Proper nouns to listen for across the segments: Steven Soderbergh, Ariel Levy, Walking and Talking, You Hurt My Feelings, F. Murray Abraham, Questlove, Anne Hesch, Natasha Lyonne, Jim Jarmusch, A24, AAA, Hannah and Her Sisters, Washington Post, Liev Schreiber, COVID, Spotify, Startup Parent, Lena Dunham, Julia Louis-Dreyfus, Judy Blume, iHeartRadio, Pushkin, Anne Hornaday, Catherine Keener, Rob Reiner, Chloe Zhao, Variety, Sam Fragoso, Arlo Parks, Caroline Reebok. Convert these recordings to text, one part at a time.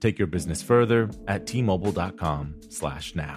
Take your business further at T-Mobile.com/now.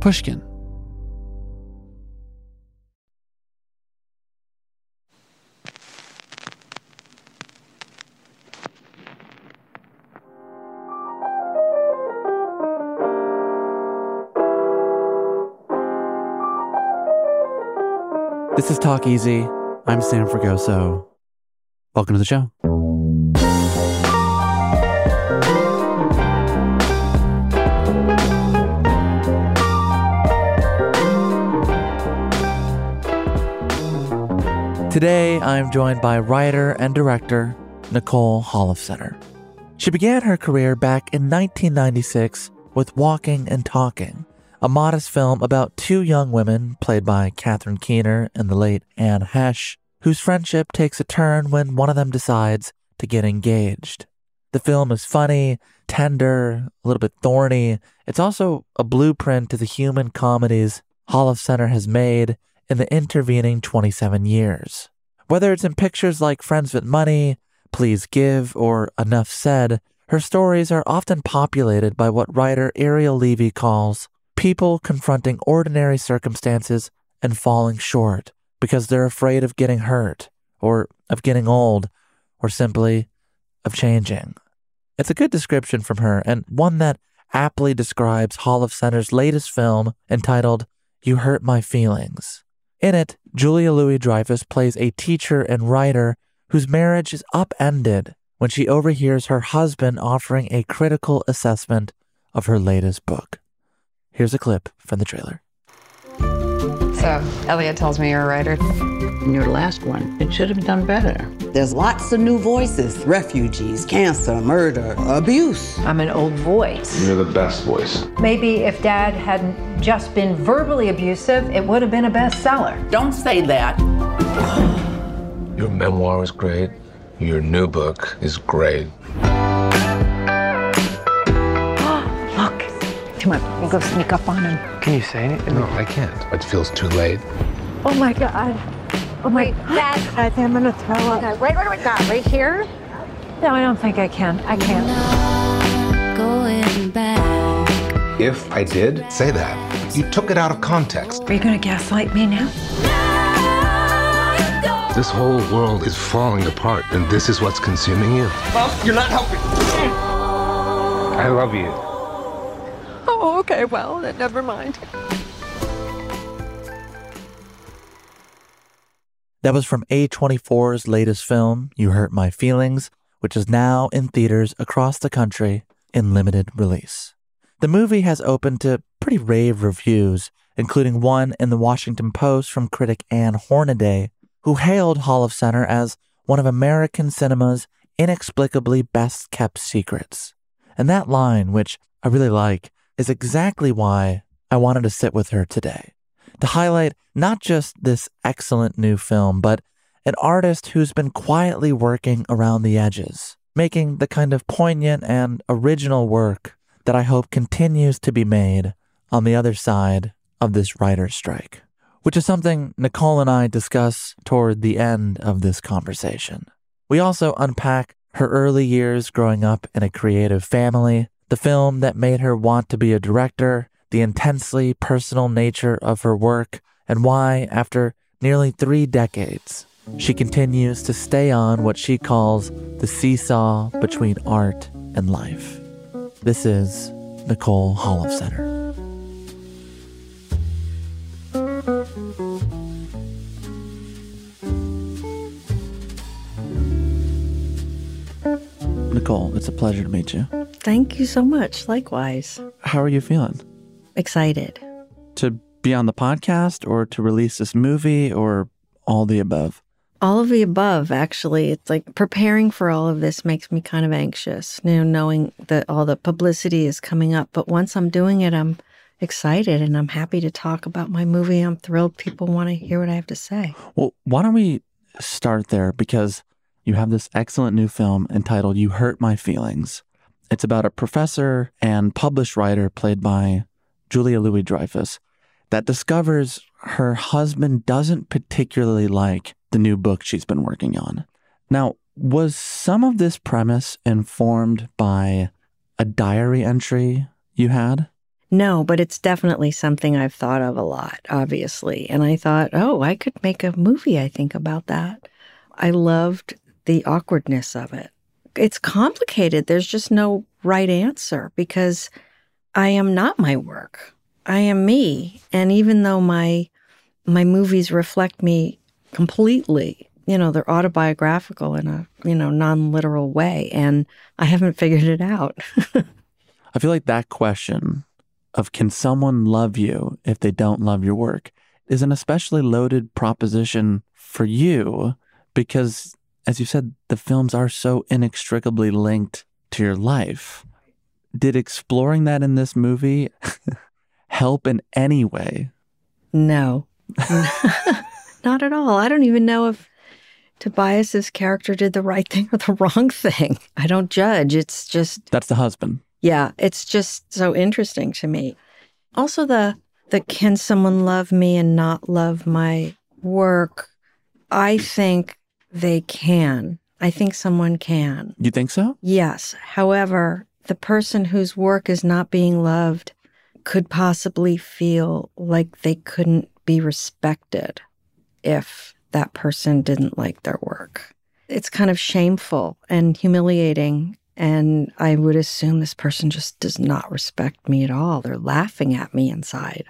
Pushkin. This is Talk Easy. I'm Sam Fragoso. Welcome to the show. Today, I'm joined by writer and director Nicole Holofcener. She began her career back in 1996 with Walking and Talking, a modest film about two young women, played by Catherine Keener and the late Anne Hesch, whose friendship takes a turn when one of them decides to get engaged. The film is funny, tender, a little bit thorny. It's also a blueprint to the human comedies Holofcener has made in the intervening 27 years. Whether it's in pictures like Friends with Money, Please Give, or Enough Said, her stories are often populated by what writer Ariel Levy calls people confronting ordinary circumstances and falling short because they're afraid of getting hurt, or of getting old, or simply of changing. It's a good description from her, and one that aptly describes Holofcener's latest film entitled You Hurt My Feelings. In it, Julia Louis-Dreyfus plays a teacher and writer whose marriage is upended when she overhears her husband offering a critical assessment of her latest book. Here's a clip from the trailer. So, Elliot tells me you're a writer. In your last one, it should have done better. There's lots of new voices. Refugees, cancer, murder, abuse. I'm an old voice. You're the best voice. Maybe if Dad hadn't just been verbally abusive, it would have been a bestseller. Don't say that. Your memoir was great. Your new book is great. Look. Come on, we'll go sneak up on him. Can you say anything? No, I can't. It feels too late. Oh my God. Oh my God. I think I'm gonna throw up. God, right where we got, right here? No, I don't think I can. I can't. Going back. If I did say that, you took it out of context. Are you going to gaslight me now? This whole world is falling apart, and this is what's consuming you. Mom, you're not helping. I love you. Oh, okay, well, then never mind. That was from A24's latest film, You Hurt My Feelings, which is now in theaters across the country in limited release. The movie has opened to pretty rave reviews, including one in the Washington Post from critic Anne Hornaday, who hailed Holofcener as one of American cinema's inexplicably best-kept secrets. And that line, which I really like, is exactly why I wanted to sit with her today, to highlight not just this excellent new film, but an artist who's been quietly working around the edges, making the kind of poignant and original work that I hope continues to be made on the other side of this writer's strike, which is something Nicole and I discuss toward the end of this conversation. We also unpack her early years growing up in a creative family, the film that made her want to be a director, the intensely personal nature of her work, and why, after nearly 3 decades, she continues to stay on what she calls the seesaw between art and life. This is Nicole Holofcener. Nicole, it's a pleasure to meet you. Thank you so much. Likewise. How are you feeling? Excited. To be on the podcast or to release this movie or all the above? All of the above, actually. It's like preparing for all of this makes me kind of anxious, you know, knowing that all the publicity is coming up. But once I'm doing it, I'm excited and I'm happy to talk about my movie. I'm thrilled people want to hear what I have to say. Well, why don't we start there? Because you have this excellent new film entitled You Hurt My Feelings. It's about a professor and published writer played by Julia Louis-Dreyfus that discovers her husband doesn't particularly like the new book she's been working on. Now, was some of this premise informed by a diary entry you had? No, but it's definitely something I've thought of a lot, obviously. And I thought, oh, I could make a movie, I think, about that. I loved the awkwardness of it. It's complicated. There's just no right answer because I am not my work. I am me. And even though my movies reflect me completely, you know, they're autobiographical in a, you know, non-literal way. And I haven't figured it out. I feel like that question of can someone love you if they don't love your work is an especially loaded proposition for you because, as you said, the films are so inextricably linked to your life. Did exploring that in this movie help in any way? No, not at all. I don't even know if Tobias's character did the right thing or the wrong thing. I don't judge. It's just... That's the husband. Yeah, it's just so interesting to me. Also, the can someone love me and not love my work, I think... They can. I think someone can. You think so? Yes. However, the person whose work is not being loved could possibly feel like they couldn't be respected if that person didn't like their work. It's kind of shameful and humiliating, and I would assume this person just does not respect me at all. They're laughing at me inside,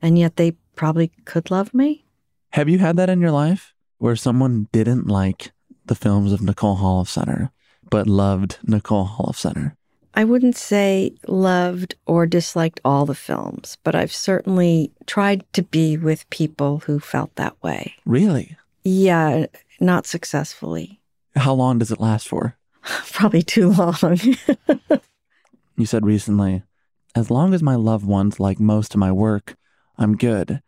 and yet they probably could love me. Have you had that in your life? Where someone didn't like the films of Nicole Holofcener, but loved Nicole Holofcener? I wouldn't say loved or disliked all the films, but I've certainly tried to be with people who felt that way. Really? Yeah, not successfully. How long does it last for? Probably too long. You said recently, as long as my loved ones like most of my work, I'm good.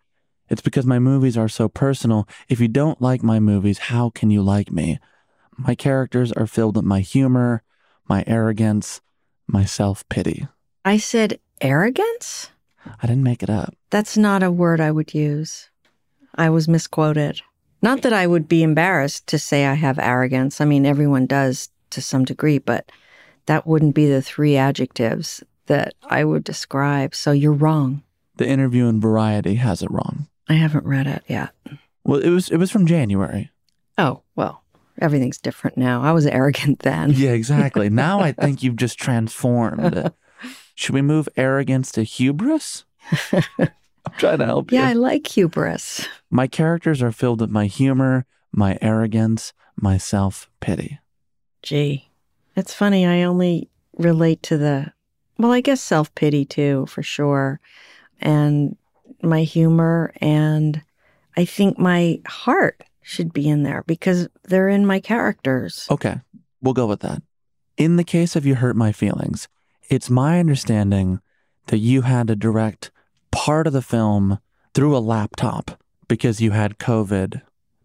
It's because my movies are so personal. If you don't like my movies, how can you like me? My characters are filled with my humor, my arrogance, my self-pity. I said arrogance? I didn't make it up. That's not a word I would use. I was misquoted. Not that I would be embarrassed to say I have arrogance. I mean, everyone does to some degree, but that wouldn't be the 3 adjectives that I would describe. So you're wrong. The interview in Variety has it wrong. I haven't read it yet. Well, it was from January. Oh, well, everything's different now. I was arrogant then. Yeah, exactly. Now I think you've just transformed. Should we move arrogance to hubris? I'm trying to help you. Yeah, I like hubris. My characters are filled with my humor, my arrogance, my self-pity. Gee, it's funny. I only relate to the, well, I guess self-pity too, for sure. And my humor, and I think my heart should be in there because they're in my characters. Okay. We'll go with that. In the case of You Hurt My Feelings, it's my understanding that you had to direct part of the film through a laptop because you had COVID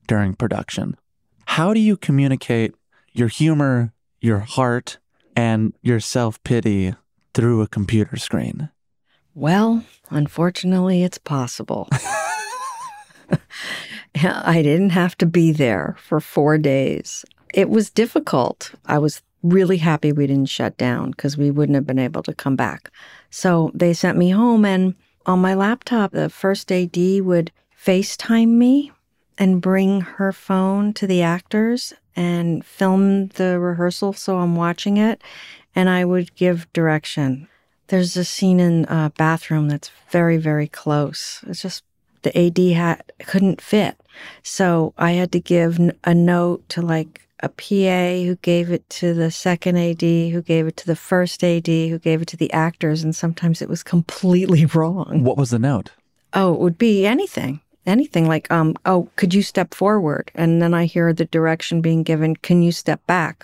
during production. How do you communicate your humor, your heart, and your self-pity through a computer screen? Well, unfortunately, it's possible. I didn't have to be there for 4 days. It was difficult. I was really happy we didn't shut down because we wouldn't have been able to come back. So they sent me home, and on my laptop, the first AD would FaceTime me and bring her phone to the actors and film the rehearsal so I'm watching it, and I would give direction. There's a scene in a bathroom that's very, very close. It's just the AD couldn't fit. So I had to give a note to like a PA who gave it to the second AD, who gave it to the first AD, who gave it to the actors, and sometimes it was completely wrong. What was the note? Oh, it would be anything. Anything like, oh, could you step forward? And then I hear the direction being given, can you step back?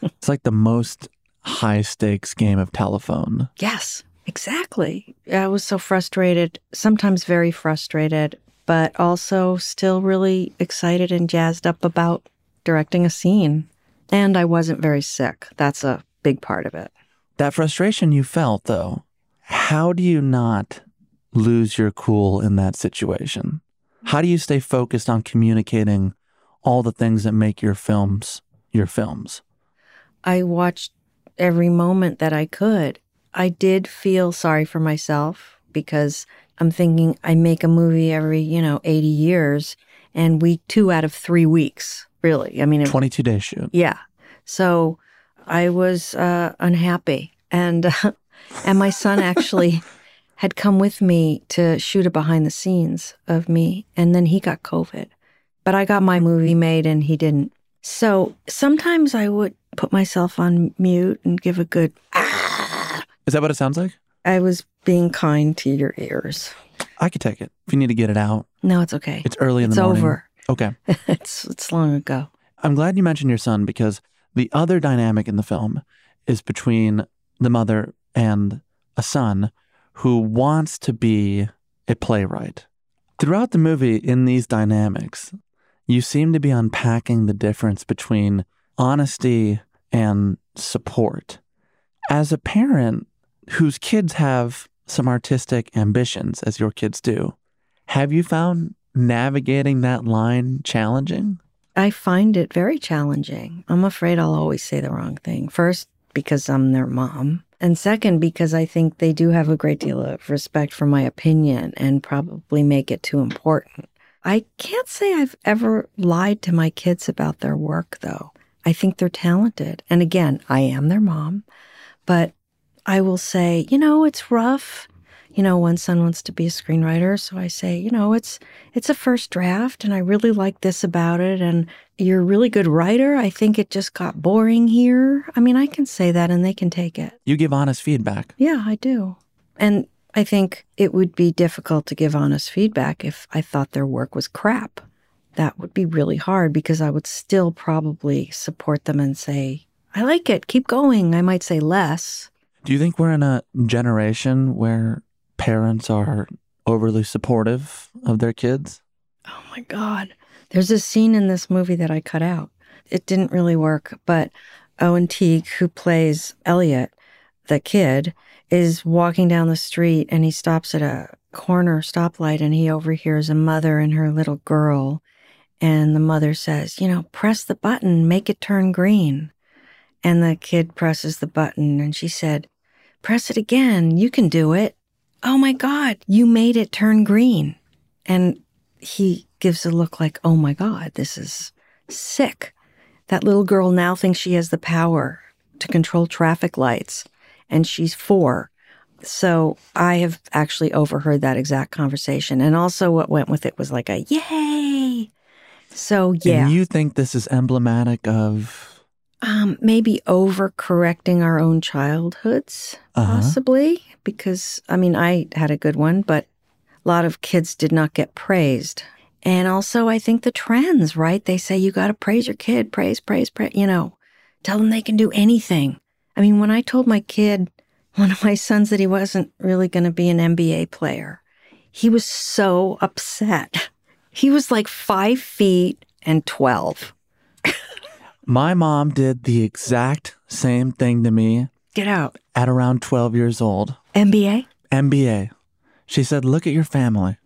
It's like the most high-stakes game of telephone. Yes, exactly. I was so frustrated, sometimes very frustrated, but also still really excited and jazzed up about directing a scene. And I wasn't very sick. That's a big part of it. That frustration you felt, though, how do you not lose your cool in that situation? How do you stay focused on communicating all the things that make your films your films? I watched every moment that I could. I did feel sorry for myself because I'm thinking I make a movie every, 80 years, and week 2 out of 3 weeks, really. I mean, 22-day shoot. Yeah. So I was unhappy. And my son actually had come with me to shoot a behind the scenes of me, and then he got COVID. But I got my movie made and he didn't. So sometimes I would put myself on mute and give a good ah. Is that what it sounds like? I was being kind to your ears. I could take it if you need to get it out. No, it's okay. It's early in the morning. It's over. Okay. It's long ago. I'm glad you mentioned your son, because the other dynamic in the film is between the mother and a son who wants to be a playwright. Throughout the movie, in these dynamics, you seem to be unpacking the difference between honesty and support. As a parent whose kids have some artistic ambitions, as your kids do, have you found navigating that line challenging? I find it very challenging. I'm afraid I'll always say the wrong thing. First, because I'm their mom. And second, because I think they do have a great deal of respect for my opinion and probably make it too important. I can't say I've ever lied to my kids about their work, though. I think they're talented. And again, I am their mom. But I will say, it's rough. One son wants to be a screenwriter. So I say, it's a first draft, and I really like this about it. And you're a really good writer. I think it just got boring here. I mean, I can say that and they can take it. You give honest feedback. Yeah, I do. And I think it would be difficult to give honest feedback if I thought their work was crap. That would be really hard, because I would still probably support them and say, I like it, keep going. I might say less. Do you think we're in a generation where parents are overly supportive of their kids? Oh my God. There's a scene in this movie that I cut out. It didn't really work, but Owen Teague, who plays Elliot, the kid, is walking down the street, and he stops at a corner stoplight, and he overhears a mother and her little girl. And the mother says, press the button, make it turn green. And the kid presses the button, and she said, press it again, you can do it. Oh my God, you made it turn green. And he gives a look like, oh my God, this is sick. That little girl now thinks she has the power to control traffic lights, and she's 4. So I have actually overheard that exact conversation. And also what went with it was like a yay. So yeah. And you think this is emblematic of? Maybe overcorrecting our own childhoods, possibly, because, I had a good one, but a lot of kids did not get praised. And also, I think the trends, right? They say you got to praise your kid, praise, praise, praise, Tell them they can do anything. I mean, when I told my kid, one of my sons, that he wasn't really going to be an NBA player, he was so upset. He was like 5 feet and 12. My mom did the exact same thing to me. Get out. At around 12 years old. NBA? NBA. She said, look at your family.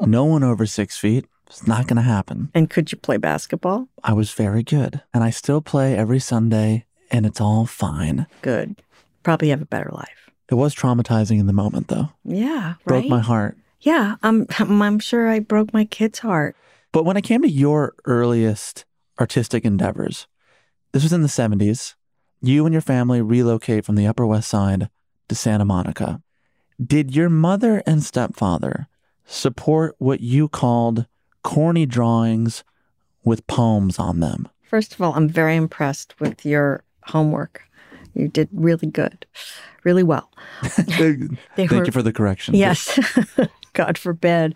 No one over 6 feet. It's not going to happen. And could you play basketball? I was very good. And I still play every Sunday, and it's all fine. Good. Probably have a better life. It was traumatizing in the moment, though. Yeah, right? Broke my heart. Yeah, I'm sure I broke my kid's heart. But when it came to your earliest artistic endeavors, this was in the 70s. You and your family relocate from the Upper West Side to Santa Monica. Did your mother and stepfather support what you called corny drawings with poems on them? First of all, I'm very impressed with your homework. You did really good, really well. Thank you for the correction. Yes, God forbid.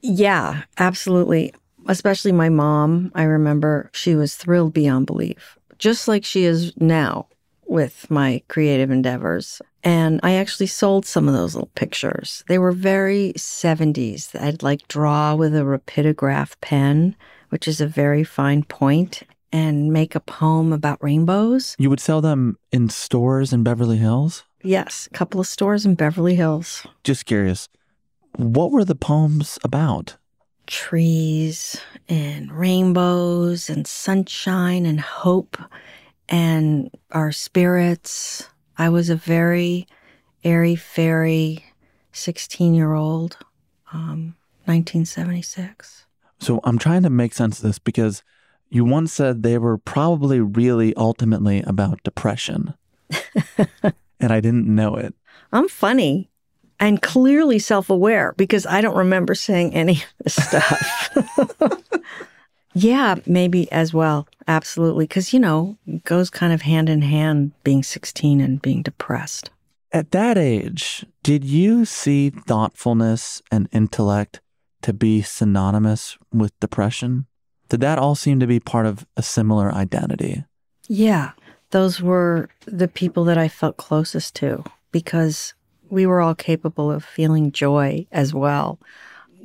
Yeah, absolutely. Especially my mom. I remember she was thrilled beyond belief, just like she is now with my creative endeavors. And I actually sold some of those little pictures. They were very 70s. I'd like draw with a rapidograph pen, which is a very fine point, and make a poem about rainbows. You would sell them in stores in Beverly Hills? Yes, a couple of stores in Beverly Hills. Just curious, what were the poems about? Trees and rainbows and sunshine and hope and our spirits. I was a very airy-fairy 16-year-old, 1976. So I'm trying to make sense of this because you once said they were probably really ultimately about depression. And I didn't know it. I'm funny and clearly self-aware because I don't remember saying any of this stuff. Yeah, maybe as well. Absolutely. Because, you know, it goes kind of hand in hand, being 16 and being depressed. At that age, did you see thoughtfulness and intellect to be synonymous with depression? Did that all seem to be part of a similar identity? Yeah, those were the people that I felt closest to because we were all capable of feeling joy as well.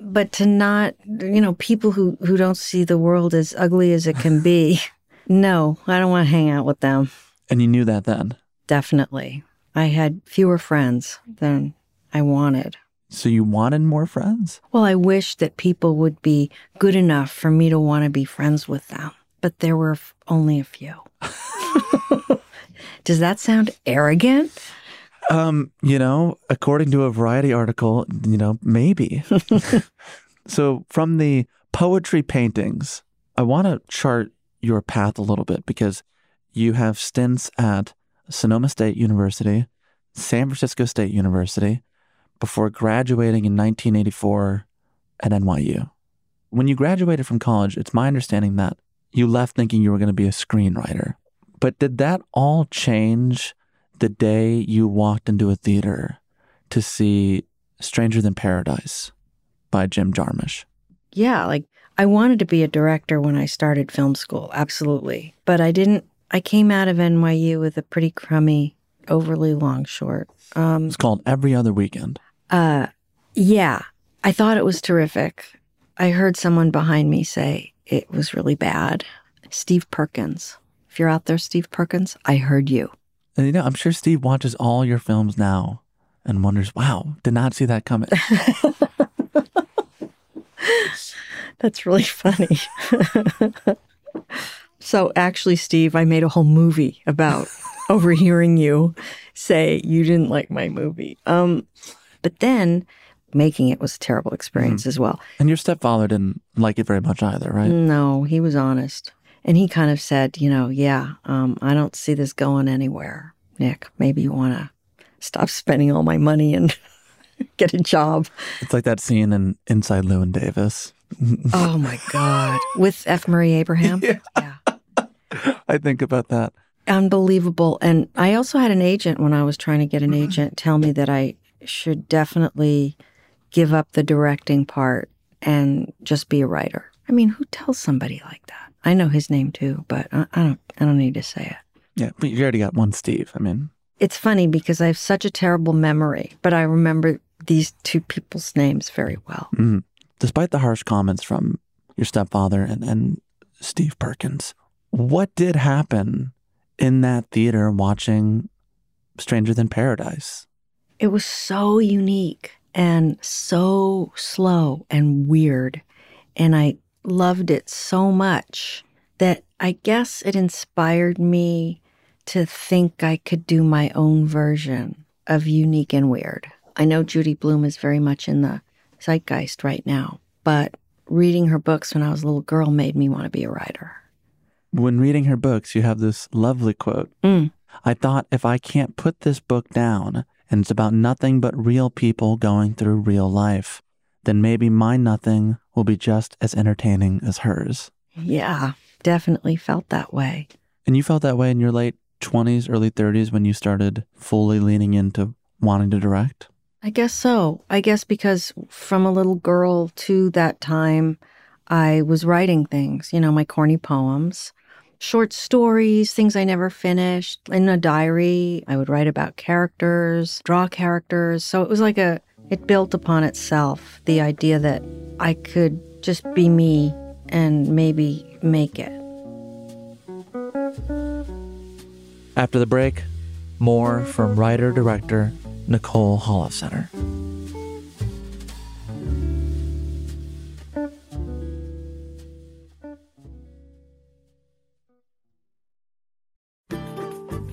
But to not, you know, people who don't see the world as ugly as it can be, no, I don't want to hang out with them. And you knew that then? Definitely. I had fewer friends than I wanted. So you wanted more friends? Well, I wished that people would be good enough for me to want to be friends with them. But there were only a few. Does that sound arrogant? You know, according to a Variety article, you know, maybe. So from the poetry paintings, I want to chart your path a little bit because you have stints at Sonoma State University, San Francisco State University, before graduating in 1984 at NYU. When you graduated from college, it's my understanding that you left thinking you were going to be a screenwriter. But did that all change the day you walked into a theater to see Stranger Than Paradise by Jim Jarmusch? Yeah, like I wanted to be a director when I started film school, absolutely. But I didn't. I came out of NYU with a pretty crummy, overly long short. It's called Every Other Weekend. Yeah, I thought it was terrific. I heard someone behind me say it was really bad. Steve Perkins. If you're out there, Steve Perkins, I heard you. And, you know, I'm sure Steve watches all your films now and wonders, wow, did not see that coming. That's really funny. So actually, Steve, I made a whole movie about overhearing you say you didn't like my movie. But then making it was a terrible experience as well. And your stepfather didn't like it very much either, right? No, he was honest. And he kind of said, you know, yeah, I don't see this going anywhere, Nick. Maybe you want to stop spending all my money and get a job. It's like that scene in Inside Llewyn Davis. Oh, my God. With F. Murray Abraham? Yeah. I think about that. Unbelievable. And I also had an agent when I was trying to get an agent tell me that I should definitely give up the directing part and just be a writer. I mean, who tells somebody like that? I know his name too, but I don't need to say it. Yeah, but you already got one Steve. I mean, it's funny because I have such a terrible memory, but I remember these two people's names very well. Mm. Despite the harsh comments from your stepfather and Steve Perkins, what did happen in that theater watching Stranger Than Paradise? It was so unique and so slow and weird. And I loved it so much that I guess it inspired me to think I could do my own version of unique and weird. I know Judy Blume is very much in the zeitgeist right now, but reading her books when I was a little girl made me want to be a writer. When reading her books, you have this lovely quote. Mm. I thought, if I can't put this book down and it's about nothing but real people going through real life, then maybe my nothing will be just as entertaining as hers. Yeah, definitely felt that way. And you felt that way in your late 20s, early 30s when you started fully leaning into wanting to direct? I guess so. I guess because from a little girl to that time, I was writing things, you know, my corny poems, short stories, things I never finished. In a diary, I would write about characters, draw characters. So it was like it built upon itself, the idea that I could just be me and maybe make it. After the break, more from writer-director Nicole Holofcener.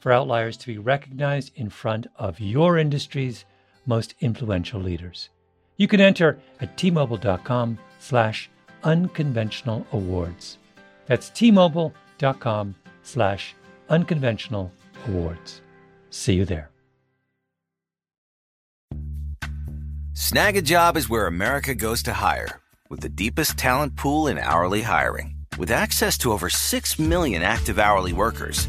for outliers to be recognized in front of your industry's most influential leaders. You can enter at tmobile.com/unconventional awards. That's tmobile.com/unconventional awards. See you there. Snag a Job is where America goes to hire, with the deepest talent pool in hourly hiring. With access to over 6 million active hourly workers,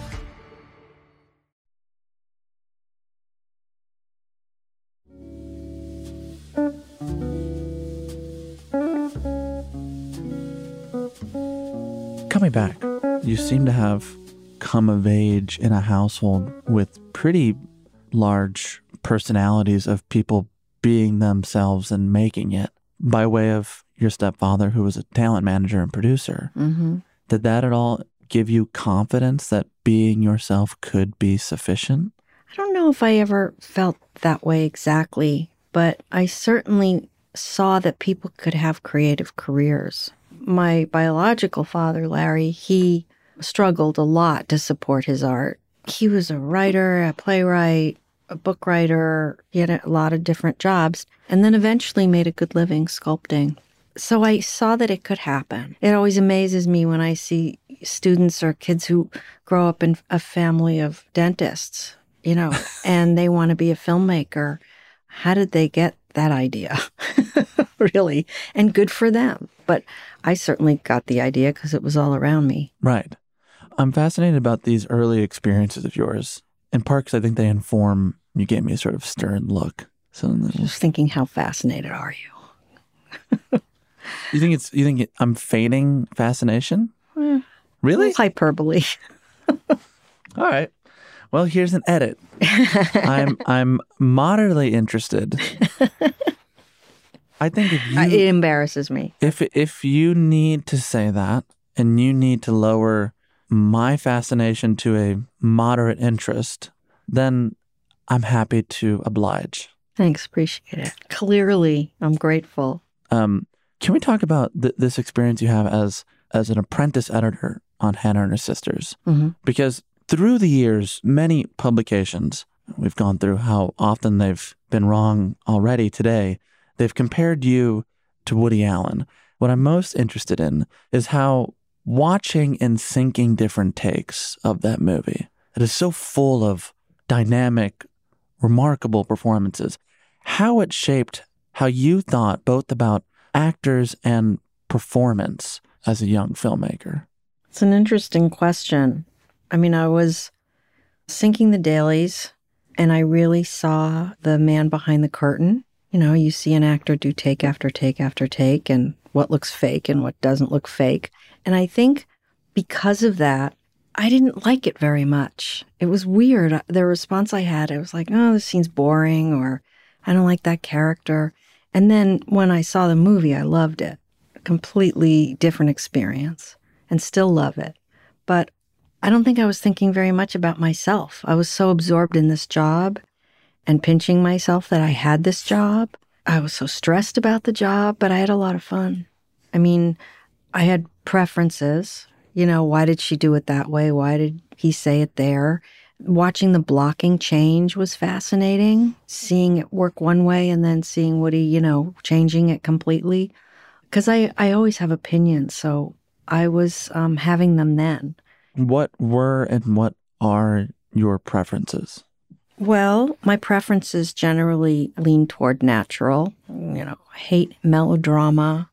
Coming back, you seem to have come of age in a household with pretty large personalities of people being themselves and making it by way of your stepfather, who was a talent manager and producer. Mm-hmm. Did that at all give you confidence that being yourself could be sufficient? I don't know if I ever felt that way exactly, but I certainly saw that people could have creative careers. My biological father, Larry, he struggled a lot to support his art. He was a writer, a playwright, a book writer. He had a lot of different jobs, and then eventually made a good living sculpting. So I saw that it could happen. It always amazes me when I see students or kids who grow up in a family of dentists, you know, and they want to be a filmmaker. How did they get that idea? Really. And good for them. But I certainly got the idea because it was all around me. Right. I'm fascinated about these early experiences of yours, in part because I think they inform, you gave me a sort of stern look. So just thinking, how fascinated are you? You think I'm feigning fascination? Really? Hyperbole. All right. Well, here's an edit. I'm moderately interested. I think if you... It embarrasses me. If you need to say that, and you need to lower my fascination to a moderate interest, then I'm happy to oblige. Thanks, appreciate it. Clearly, I'm grateful. Can we talk about this experience you have as an apprentice editor on Hannah and Her Sisters? Mm-hmm. Because through the years, many publications, we've gone through how often they've been wrong already today, they've compared you to Woody Allen. What I'm most interested in is how watching and syncing different takes of that movie, it is so full of dynamic, remarkable performances, how it shaped how you thought both about actors and performance as a young filmmaker. It's an interesting question. I mean, I was syncing the dailies, and I really saw the man behind the curtain. You know, you see an actor do take after take after take, and what looks fake and what doesn't look fake. And I think because of that, I didn't like it very much. It was weird. The response I had, I was like, oh, this scene's boring, or I don't like that character. And then when I saw the movie, I loved it. A completely different experience, and still love it. But I don't think I was thinking very much about myself. I was so absorbed in this job and pinching myself that I had this job. I was so stressed about the job, but I had a lot of fun. I mean, I had preferences. You know, why did she do it that way? Why did he say it there? Watching the blocking change was fascinating. Seeing it work one way and then seeing Woody, you know, changing it completely. Because I always have opinions, so I was having them then. What were and what are your preferences? Well, my preferences generally lean toward natural. You know, I hate melodrama,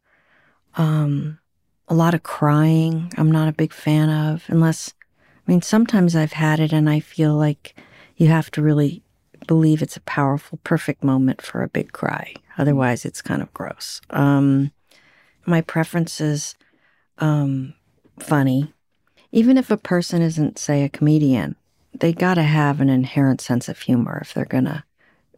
a lot of crying I'm not a big fan of, unless, I mean, sometimes I've had it and I feel like you have to really believe it's a powerful, perfect moment for a big cry. Otherwise, it's kind of gross. My preferences, funny. Even if a person isn't, say, a comedian, they got to have an inherent sense of humor if they're going to,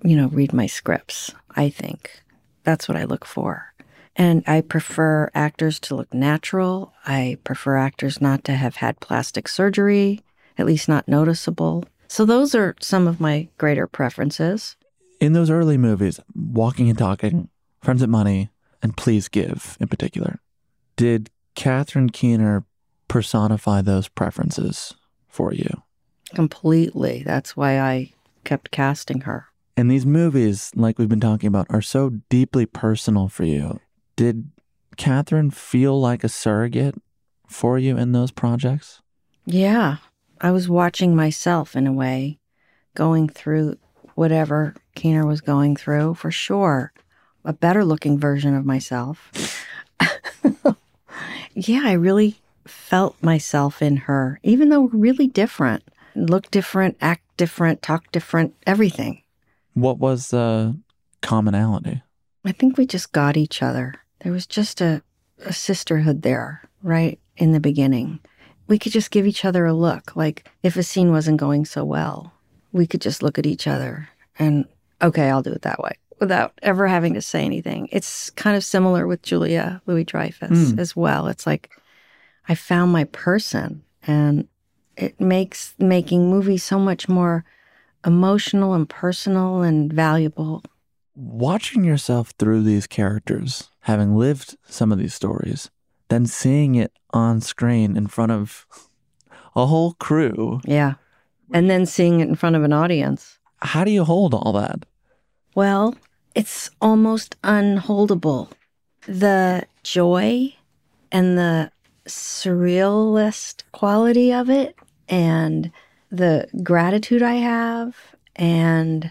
you know, read my scripts, I think. That's what I look for. And I prefer actors to look natural. I prefer actors not to have had plastic surgery, at least not noticeable. So those are some of my greater preferences. In those early movies, Walking and Talking, Friends at Money, and Please Give in particular, did Catherine Keener personify those preferences for you? Completely. That's why I kept casting her. And these movies, like we've been talking about, are so deeply personal for you. Did Catherine feel like a surrogate for you in those projects? Yeah. I was watching myself, in a way, going through whatever Keener was going through, for sure. A better-looking version of myself. Yeah, I really felt myself in her, even though we're really different. Look different, act different, talk different, everything. What was the commonality? I think we just got each other. There was just a sisterhood there, right in the beginning. We could just give each other a look. Like, if a scene wasn't going so well, we could just look at each other and, okay, I'll do it that way, without ever having to say anything. It's kind of similar with Julia Louis-Dreyfus as well. It's like, I found my person, and it makes making movies so much more emotional and personal and valuable. Watching yourself through these characters, having lived some of these stories, then seeing it on screen in front of a whole crew. Yeah. And then seeing it in front of an audience. How do you hold all that? Well, it's almost unholdable. The joy and the surrealist quality of it, and the gratitude I have, and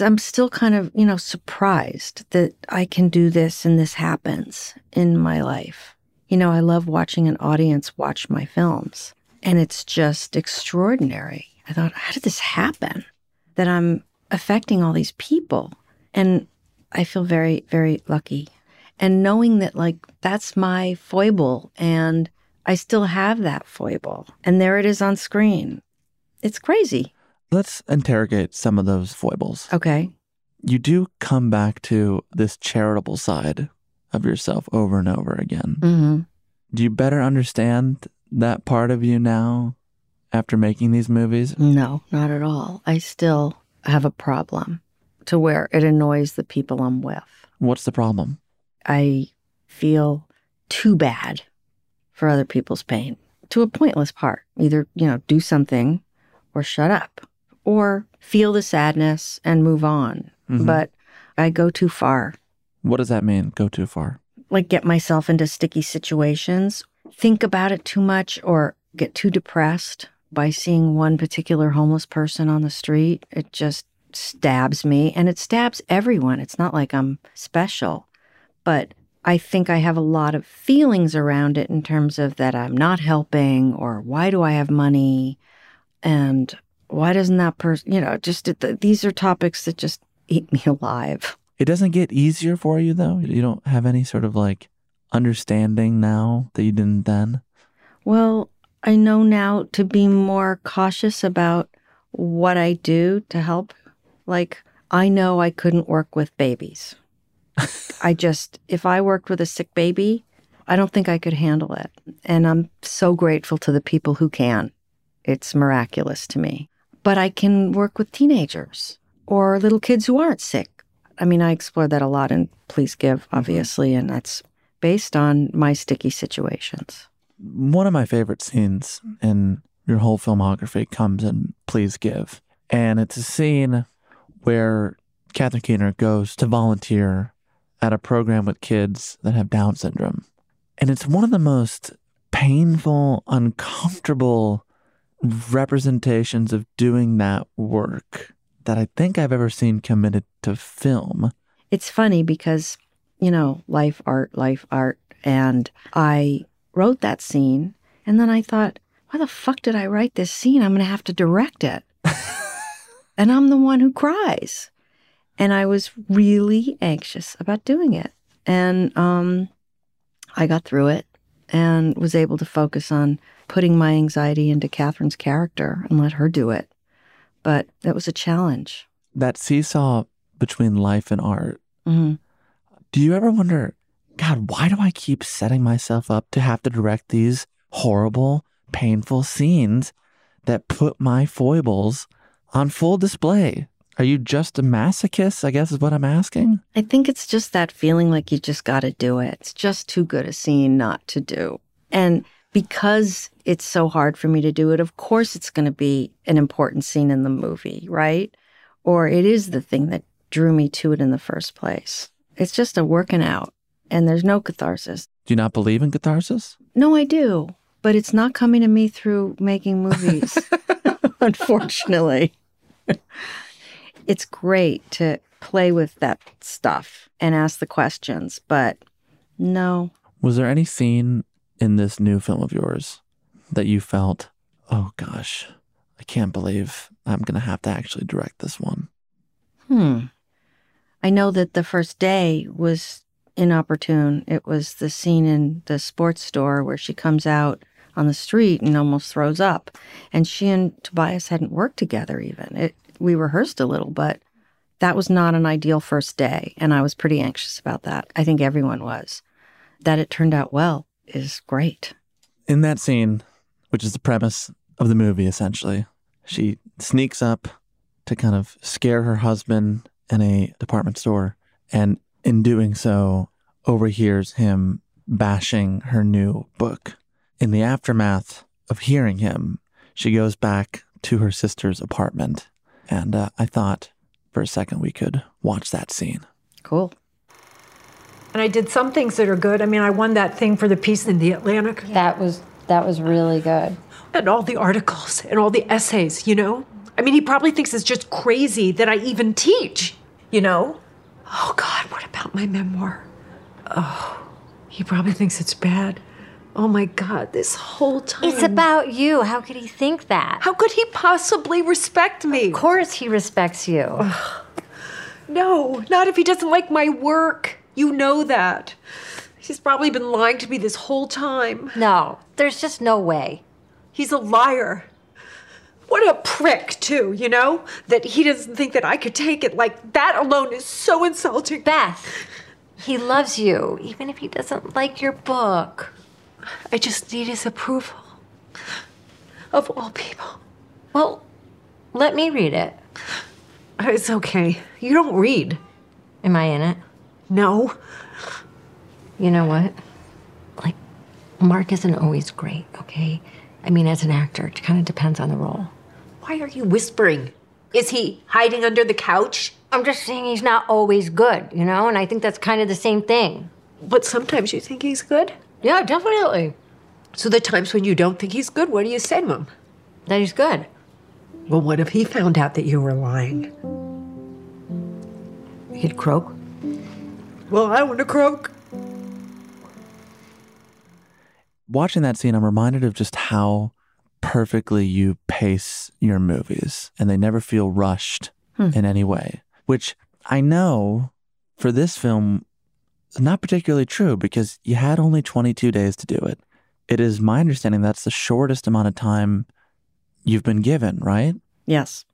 I'm still kind of, surprised that I can do this and this happens in my life. I love watching an audience watch my films, and it's just extraordinary. I thought, how did this happen? That I'm affecting all these people. And I feel very, very lucky. And knowing that, that's my foible, and I still have that foible. And there it is on screen. It's crazy. Let's interrogate some of those foibles. Okay. You do come back to this charitable side of yourself over and over again. Mm-hmm. Do you better understand that part of you now after making these movies? No, not at all. I still have a problem to where it annoys the people I'm with. What's the problem? I feel too bad for other people's pain, to a pointless part. Either, do something or shut up, or feel the sadness and move on. Mm-hmm. But I go too far. What does that mean, go too far? Like, get myself into sticky situations, think about it too much, or get too depressed by seeing one particular homeless person on the street. It just stabs me, and it stabs everyone. It's not like I'm special, but I think I have a lot of feelings around it in terms of that I'm not helping, or why do I have money, and why doesn't that person, just these are topics that just eat me alive. It doesn't get easier for you, though? You don't have any sort of, understanding now that you didn't then? Well, I know now to be more cautious about what I do to help. I know I couldn't work with babies. If I worked with a sick baby, I don't think I could handle it. And I'm so grateful to the people who can. It's miraculous to me. But I can work with teenagers or little kids who aren't sick. I explored that a lot in Please Give, obviously, and that's based on my sticky situations. One of my favorite scenes in your whole filmography comes in Please Give, and it's a scene where Catherine Keener goes to volunteer at a program with kids that have Down syndrome. And it's one of the most painful, uncomfortable representations of doing that work that I think I've ever seen committed to film. It's funny because, life, art. And I wrote that scene, and then I thought, why the fuck did I write this scene? I'm going to have to direct it. And I'm the one who cries. And I was really anxious about doing it. And I got through it and was able to focus on putting my anxiety into Catherine's character and let her do it. But that was a challenge. That seesaw between life and art. Mm-hmm. Do you ever wonder, God, why do I keep setting myself up to have to direct these horrible, painful scenes that put my foibles on full display? Are you just a masochist, I guess is what I'm asking? I think it's just that feeling like you just got to do it. It's just too good a scene not to do. And because it's so hard for me to do it, of course it's going to be an important scene in the movie, right? Or it is the thing that drew me to it in the first place. It's just a working out, and there's no catharsis. Do you not believe in catharsis? No, I do, but it's not coming to me through making movies, unfortunately. It's great to play with that stuff and ask the questions, but no. Was there any scene in this new film of yours that you felt, oh gosh, I can't believe I'm going to have to actually direct this one? I know that the first day was inopportune. It was the scene in the sports store where she comes out on the street and almost throws up. And she and Tobias hadn't worked together even. We rehearsed a little, but that was not an ideal first day. And I was pretty anxious about that. I think everyone was. That it turned out well is great. In that scene, which is the premise of the movie, essentially, she sneaks up to kind of scare her husband in a department store. And in doing so, overhears him bashing her new book. In the aftermath of hearing him, she goes back to her sister's apartment. And I thought for a second we could watch that scene. Cool. And I did some things that are good. I mean, I won that thing for the piece in The Atlantic. That was really good. And all the articles and all the essays, you know? I mean, he probably thinks it's just crazy that I even teach, you know? Oh, God, what about my memoir? Oh, he probably thinks it's bad. Oh, my God, this whole time. It's about you. How could he think that? How could he possibly respect me? Of course he respects you. No, not if he doesn't like my work. You know that. He's probably been lying to me this whole time. No, there's just no way. He's a liar. What a prick, too, you know? That he doesn't think that I could take it. Like, that alone is so insulting. Beth, he loves you, even if he doesn't like your book. I just need his approval. Of all people. Well, let me read it. It's okay. You don't read. Am I in it? No. You know what? Like, Mark isn't always great, okay? I mean, as an actor, it kind of depends on the role. Why are you whispering? Is he hiding under the couch? I'm just saying he's not always good, you know? And I think that's kind of the same thing. But sometimes you think he's good? Yeah, definitely. So the times when you don't think he's good, what do you say to him? That he's good. Well, what if he found out that you were lying? He'd croak. Well, I want to croak. Watching that scene, I'm reminded of just how perfectly you pace your movies, and they never feel rushed in any way, which I know for this film is not particularly true because you had only 22 days to do it. It is my understanding that's the shortest amount of time you've been given, right? Yes.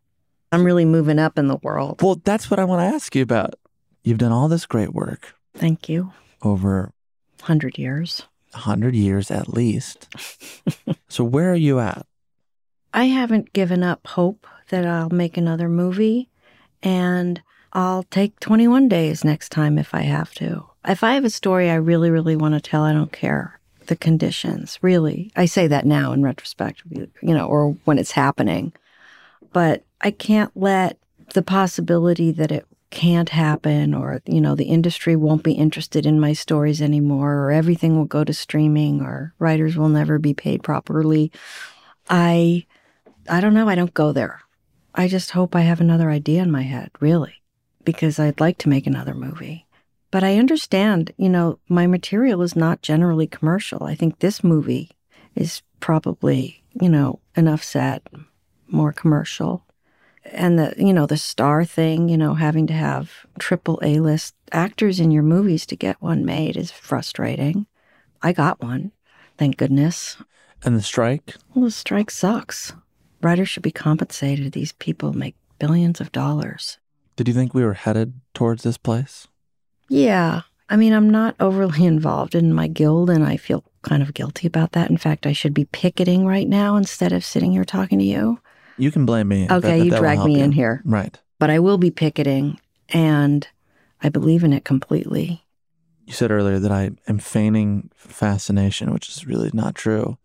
I'm really moving up in the world. Well, that's what I want to ask you about. You've done all this great work. Thank you. Over 100 years. 100 years at least. So where are you at? I haven't given up hope that I'll make another movie, and I'll take 21 days next time if I have to. If I have a story I really, really want to tell, I don't care the conditions, really. I say that now in retrospect, you know, or when it's happening. But I can't let the possibility that it can't happen, or, you know, the industry won't be interested in my stories anymore, or everything will go to streaming, or writers will never be paid properly. I don't know. I don't go there. I just hope I have another idea in my head, really, because I'd like to make another movie. But I understand, you know, my material is not generally commercial. I think this movie is probably, you know, enough said, more commercial. And the, you know, the star thing, you know, having to have AAA list actors in your movies to get one made is frustrating. I got one, thank goodness. And the strike? Well, the strike sucks. Writers should be compensated. These people make billions of dollars. Did you think we were headed towards this place? Yeah. I mean, I'm not overly involved in my guild, and I feel kind of guilty about that. In fact, I should be picketing right now instead of sitting here talking to you. You can blame me. Okay, you dragged me in here. Right. But I will be picketing, and I believe in it completely. You said earlier that I am feigning fascination, which is really not true.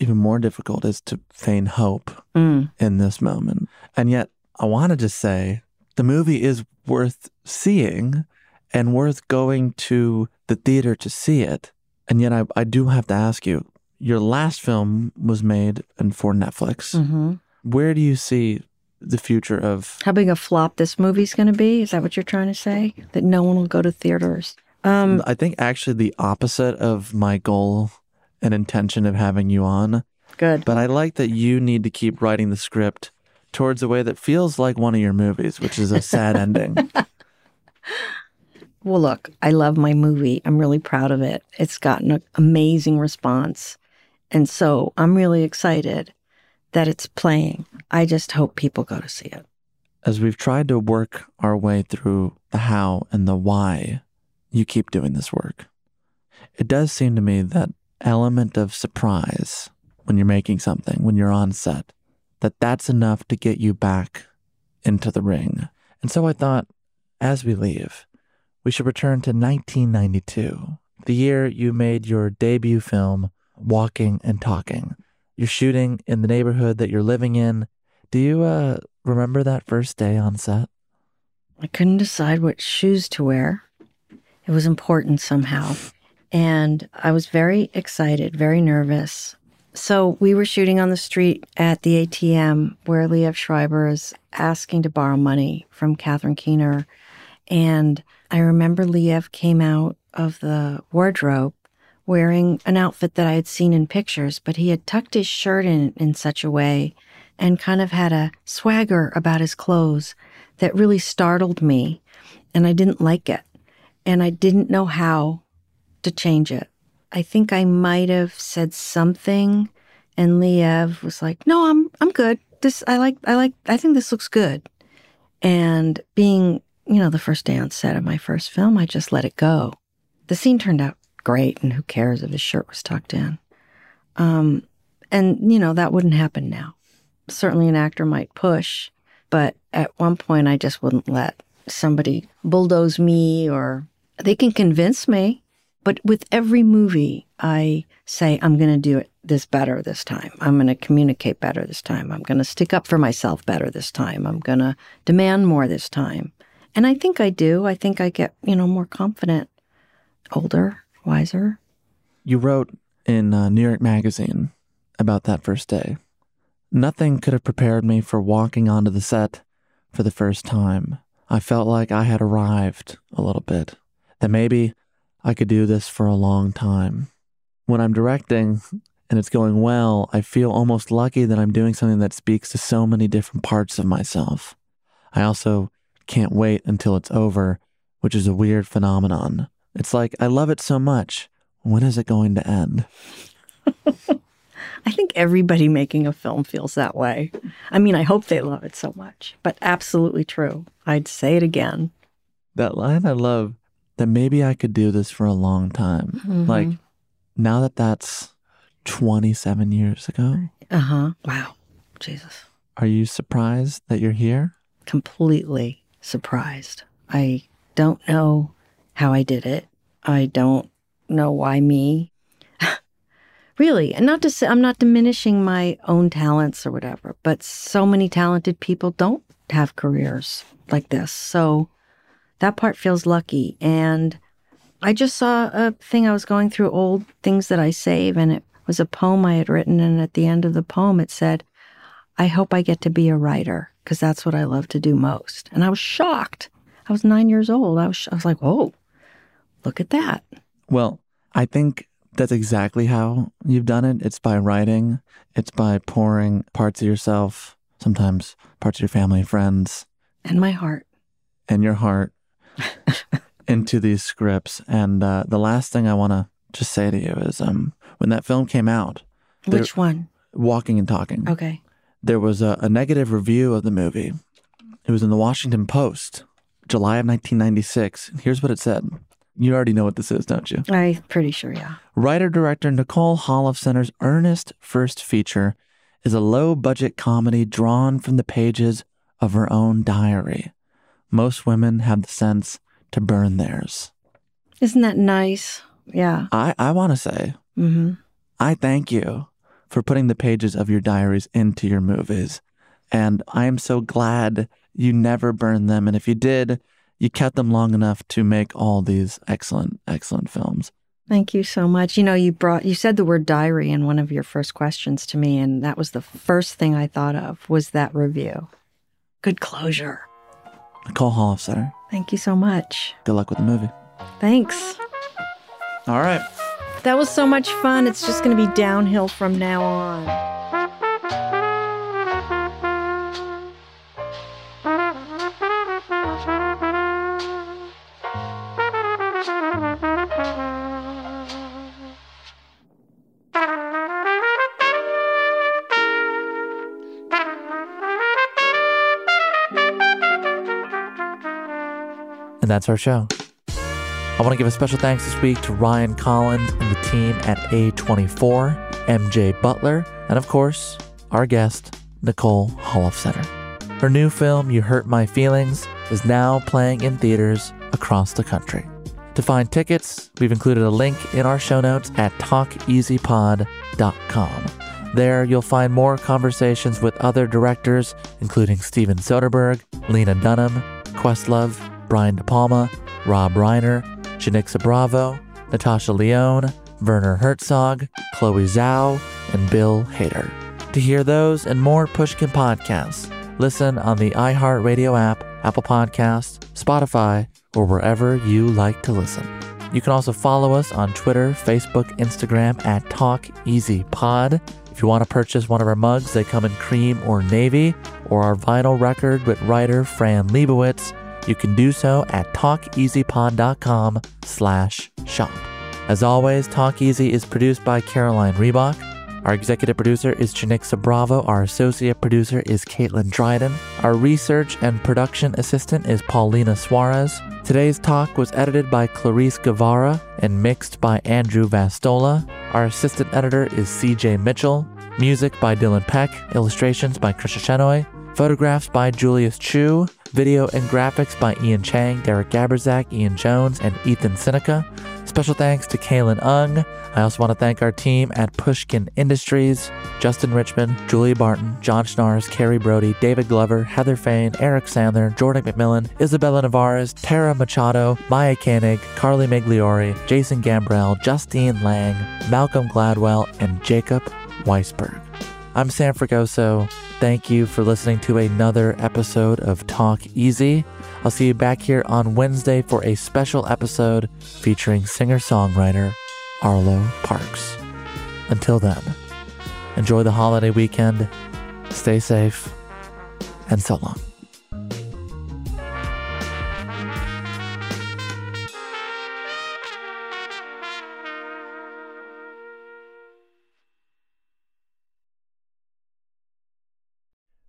even more difficult is to feign hope in this moment. And yet I want to just say the movie is worth seeing and worth going to the theater to see it. And yet I do have to ask you, your last film was made and for Netflix. Mm-hmm. Where do you see the future of... How big a flop this movie's going to be? Is that what you're trying to say? That no one will go to theaters? I think actually the opposite of my goal and intention of having you on. Good. But I like that you need to keep writing the script towards a way that feels like one of your movies, which is a sad ending. Well, look, I love my movie. I'm really proud of it. It's gotten an amazing response. And so I'm really excited that it's playing. I just hope people go to see it. As we've tried to work our way through the how and the why you keep doing this work, it does seem to me that element of surprise when you're making something, when you're on set, that that's enough to get you back into the ring. And so I thought, as we leave, we should return to 1992, the year you made your debut film, Walking and Talking. You're shooting in the neighborhood that you're living in. Do you remember that first day on set? I couldn't decide what shoes to wear. It was important somehow. And I was very excited, very nervous. So we were shooting on the street at the ATM where Liev Schreiber is asking to borrow money from Catherine Keener. And I remember Liev came out of the wardrobe wearing an outfit that I had seen in pictures, but he had tucked his shirt in such a way and kind of had a swagger about his clothes that really startled me. And I didn't like it. And I didn't know how to change it. I think I might have said something, and Liev was like, "No, I'm good. I think this looks good." And being, the first day on set of my first film, I just let it go. The scene turned out great, and who cares if his shirt was tucked in? And that wouldn't happen now. Certainly, an actor might push, but at one point, I just wouldn't let somebody bulldoze me, or they can convince me. But with every movie, I say, I'm going to do this better this time. I'm going to communicate better this time. I'm going to stick up for myself better this time. I'm going to demand more this time. And I think I do. I think I get, more confident, older, wiser. You wrote in New York Magazine about that first day. Nothing could have prepared me for walking onto the set for the first time. I felt like I had arrived a little bit. That maybe I could do this for a long time. When I'm directing and it's going well, I feel almost lucky that I'm doing something that speaks to so many different parts of myself. I also can't wait until it's over, which is a weird phenomenon. It's like, I love it so much. When is it going to end? I think everybody making a film feels that way. I mean, I hope they love it so much, but absolutely true. I'd say it again. That line I love. That maybe I could do this for a long time. Mm-hmm. Like, now that's 27 years ago. Uh-huh. Wow. Jesus. Are you surprised that you're here? Completely surprised. I don't know how I did it. I don't know why me. Really. And not to say, I'm not diminishing my own talents or whatever, but so many talented people don't have careers like this. So that part feels lucky. And I just saw a thing. I was going through old things that I save, and it was a poem I had written. And at the end of the poem, it said, I hope I get to be a writer, because that's what I love to do most. And I was shocked. I was 9 years old. I was like, whoa, look at that. Well, I think that's exactly how you've done it. It's by writing. It's by pouring parts of yourself, sometimes parts of your family, friends. And my heart. And your heart. Into these scripts. And the last thing I want to just say to you is when that film came out. Which one? Walking and Talking. Okay. There was a negative review of the movie. It was in the Washington Post, July of 1996. Here's what it said. You already know what this is, don't you? I'm pretty sure, yeah. Writer-director Nicole Holofcener's earnest first feature is a low-budget comedy drawn from the pages of her own diary. Most women have the sense to burn theirs. Isn't that nice? Yeah. I want to say, I thank you for putting the pages of your diaries into your movies. And I am so glad you never burned them. And if you did, you kept them long enough to make all these excellent, excellent films. Thank you so much. You know, you said the word diary in one of your first questions to me, and that was the first thing I thought of was that review. Good closure. Nicole Holofcener. Thank you so much. Good luck with the movie. Thanks. All right. That was so much fun. It's just going to be downhill from now on. That's our show. I want to give a special thanks this week to Ryan Collins and the team at A24, MJ Butler, and of course, our guest, Nicole Holofcener. Her new film, You Hurt My Feelings, is now playing in theaters across the country. To find tickets, we've included a link in our show notes at talkeasypod.com. There, you'll find more conversations with other directors, including Steven Soderbergh, Lena Dunham, Questlove, Brian De Palma, Rob Reiner, Janixa Bravo, Natasha Lyonne, Werner Herzog, Chloe Zhao, and Bill Hader. To hear those and more Pushkin podcasts, listen on the iHeartRadio app, Apple Podcasts, Spotify, or wherever you like to listen. You can also follow us on Twitter, Facebook, Instagram at TalkEasyPod. If you want to purchase one of our mugs, they come in cream or navy, or our vinyl record with writer Fran Lebowitz. You can do so at talkeasypod.com/shop. As always, Talk Easy is produced by Caroline Reebok. Our executive producer is Janixa Bravo. Our associate producer is Caitlin Dryden. Our research and production assistant is Paulina Suarez. Today's talk was edited by Clarice Guevara and mixed by Andrew Vastola. Our assistant editor is CJ Mitchell. Music by Dylan Peck. Illustrations by Krisha Chenoy. Photographs by Julius Chu. Video and graphics by Ian Chang, Derek Gaberzak, Ian Jones, and Ethan Seneca. Special thanks to Kaylin Ung. I also want to thank our team at Pushkin Industries, Justin Richmond, Julia Barton, John Schnars, Carrie Brody, David Glover, Heather Fain, Eric Sandler, Jordan McMillan, Isabella Navarez, Tara Machado, Maya Koenig, Carly Migliori, Jason Gambrell, Justine Lang, Malcolm Gladwell, and Jacob Weisberg. I'm Sam Fragoso. Thank you for listening to another episode of Talk Easy. I'll see you back here on Wednesday for a special episode featuring singer-songwriter Arlo Parks. Until then, enjoy the holiday weekend, stay safe, and so long.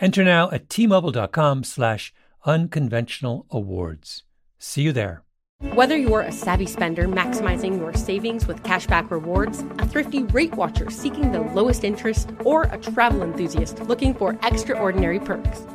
Enter now at tmobile.com/unconventional awards. See you there. Whether you're a savvy spender maximizing your savings with cashback rewards, a thrifty rate watcher seeking the lowest interest, or a travel enthusiast looking for extraordinary perks,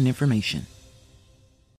information.